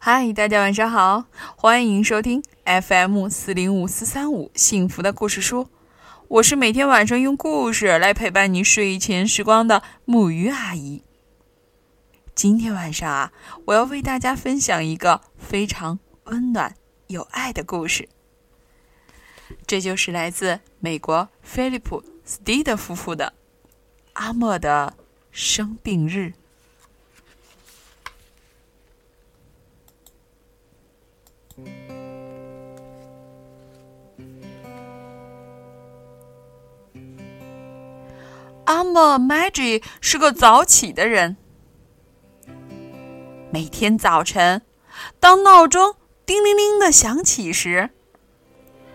嗨，大家晚上好，欢迎收听 FM405435 幸福的故事书，我是每天晚上用故事来陪伴你睡前时光的木鱼阿姨。今天晚上我要为大家分享一个非常温暖有爱的故事，这就是来自美国菲利普·斯蒂德夫妇的阿莫的生病日。阿莫 Maggie 是个早起的人，每天早晨当闹钟叮铃铃的响起时，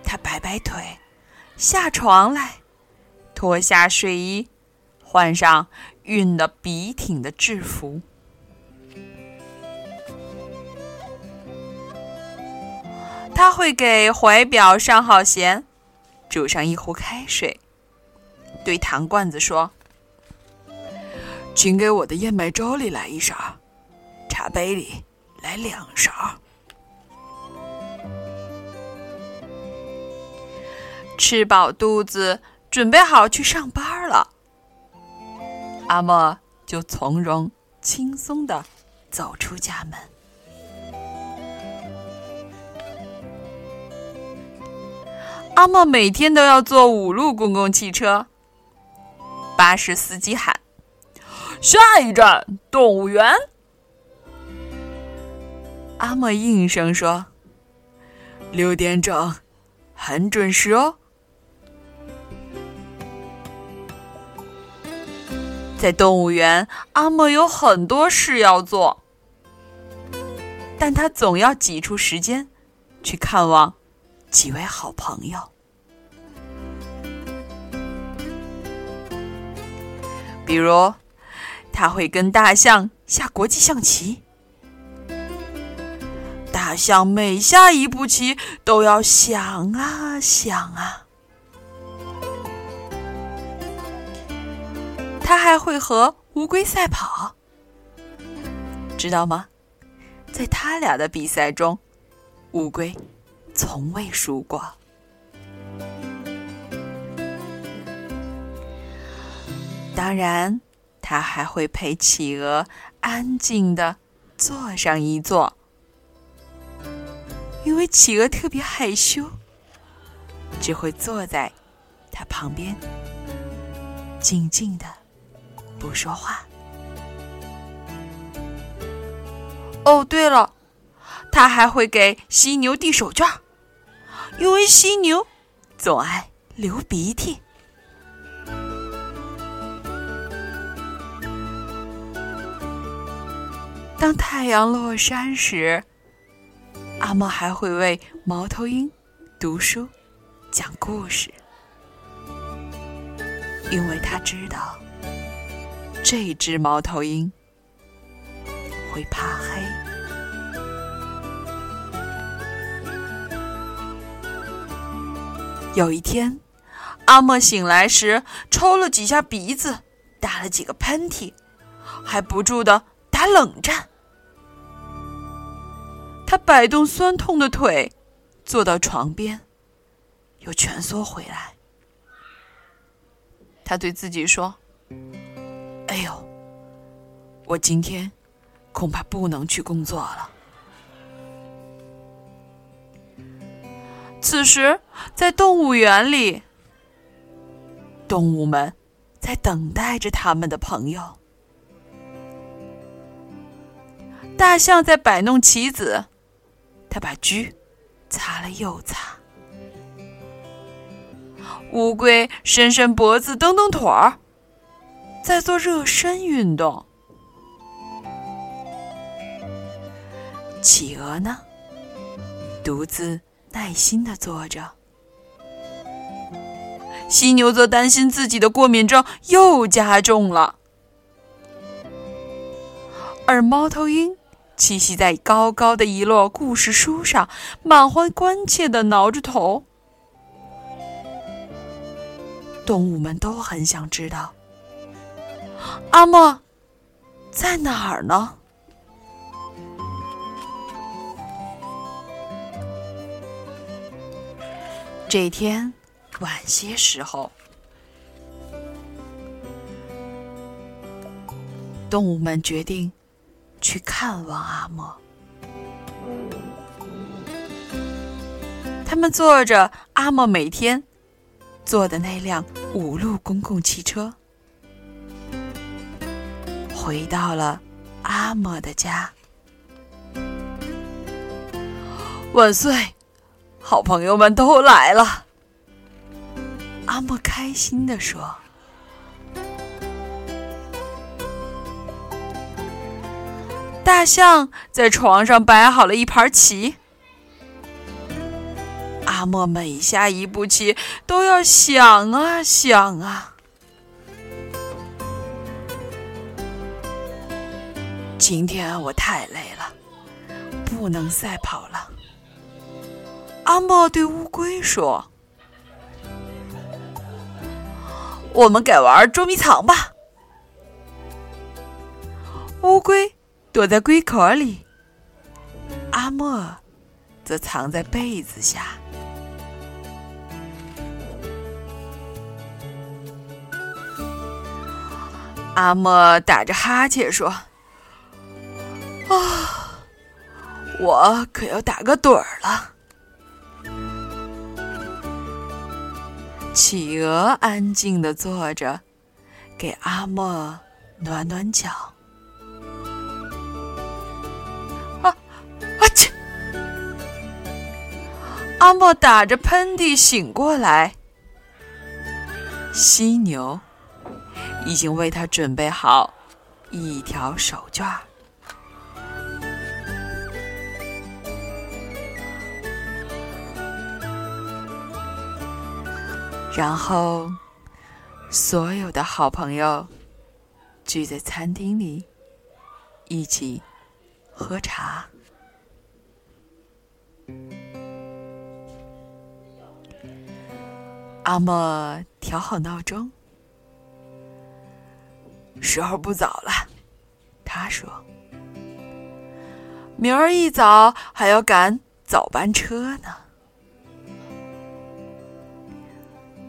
他摆摆腿下床来，脱下睡衣，换上熨得笔挺的制服。他会给怀表上好咸，煮上一壶开水，对糖罐子说：请给我的燕麦粥里来一勺，茶杯里来2勺。吃饱肚子，准备好去上班了，阿莫就从容轻松地走出家门。阿莫每天都要坐5路公共汽车，巴士司机喊：下一站动物园。阿莫应声说：6点整，很准时哦。在动物园，阿莫有很多事要做，但他总要挤出时间去看望几位好朋友，比如他会跟大象下国际象棋，大象每下一步棋都要想啊想啊。他还会和乌龟赛跑，知道吗？在他俩的比赛中，乌龟从未输过。当然，他还会陪企鹅安静地坐上一坐，因为企鹅特别害羞，只会坐在他旁边，静静地不说话。哦，对了，他还会给犀牛递手绢，因为犀牛总爱流鼻涕。当太阳落山时，阿莫还会为猫头鹰读书讲故事，因为他知道这只猫头鹰会怕黑。有一天，阿莫醒来时抽了几下鼻子，打了几个喷嚏，还不住地打冷战。他摆动酸痛的腿，坐到床边，又蜷缩回来。他对自己说：哎呦，我今天恐怕不能去工作了。此时，在动物园里，动物们在等待着他们的朋友。大象在摆弄旗子，它把蛆擦了又擦。乌龟伸伸脖子，蹬蹬腿儿，在做热身运动。企鹅呢，独自耐心地坐着。犀牛则担心自己的过敏症又加重了，而猫头鹰栖息在高高的一摞故事书上，满怀关切地挠着头。动物们都很想知道阿莫在哪儿呢。这天晚些时候，动物们决定去看望阿嬷。他们坐着阿嬷每天坐的那辆5路公共汽车，回到了阿嬷的家。万岁，好朋友们都来了，阿嬷开心地说。大象在床上摆好了一盘棋，阿嬷每下一步棋都要想啊想啊。今天我太累了，不能赛跑了，阿嬷对乌龟说，我们改玩捉迷藏吧。乌龟躲在龟壳里，阿嬷则藏在被子下。阿嬷打着哈欠说，啊，我可要打个盹儿了。企鹅安静地坐着，给阿嬷暖暖脚。阿嬷打着喷嚏醒过来，犀牛已经为她准备好一条手绢。然后，所有的好朋友聚在餐厅里一起喝茶。阿嬷调好闹钟，时候不早了，她说，明儿一早还要赶早班车呢。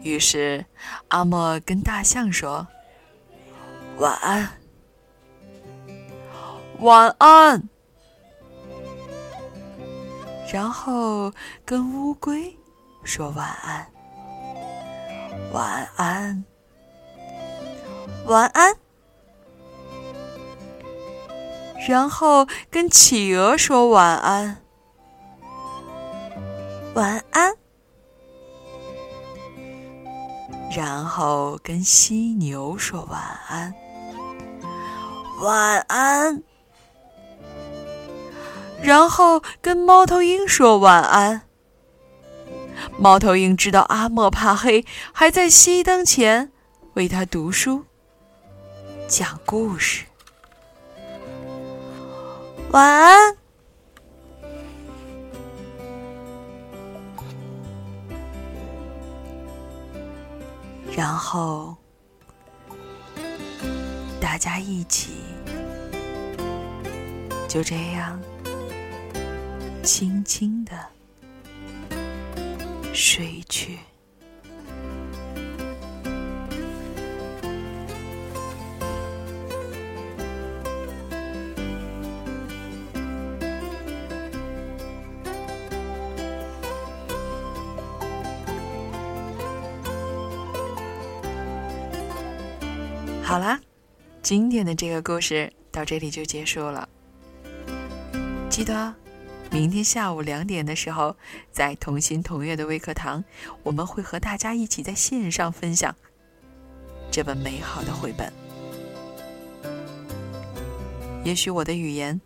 于是阿嬷跟大象说，晚安。晚安。然后跟乌龟说晚安。晚安，晚安。然后跟企鹅说晚安，晚安。然后跟犀牛说晚安，晚安。然后跟猫头鹰说晚安。猫头鹰知道阿嬷怕黑，还在熄灯前为她读书、讲故事。晚安。然后大家一起就这样轻轻地睡去。好啦，今天的这个故事到这里就结束了。记得明天下午2点的时候，在同心同悦的微课堂，我们会和大家一起在线上分享这本美好的绘本。也许我的语言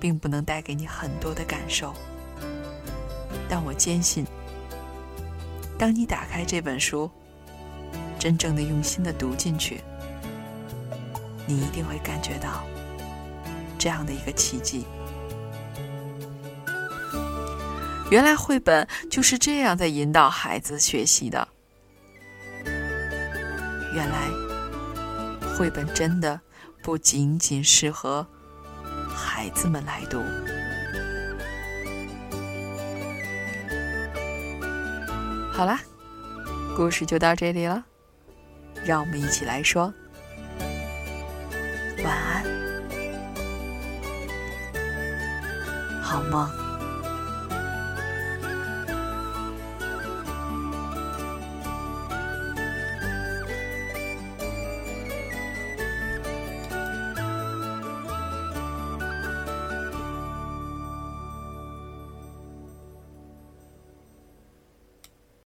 并不能带给你很多的感受，但我坚信，当你打开这本书，真正的用心的读进去，你一定会感觉到这样的一个奇迹。原来绘本就是这样在引导孩子学习的。原来，绘本真的不仅仅适合孩子们来读。好啦，故事就到这里了，让我们一起来说晚安，好梦。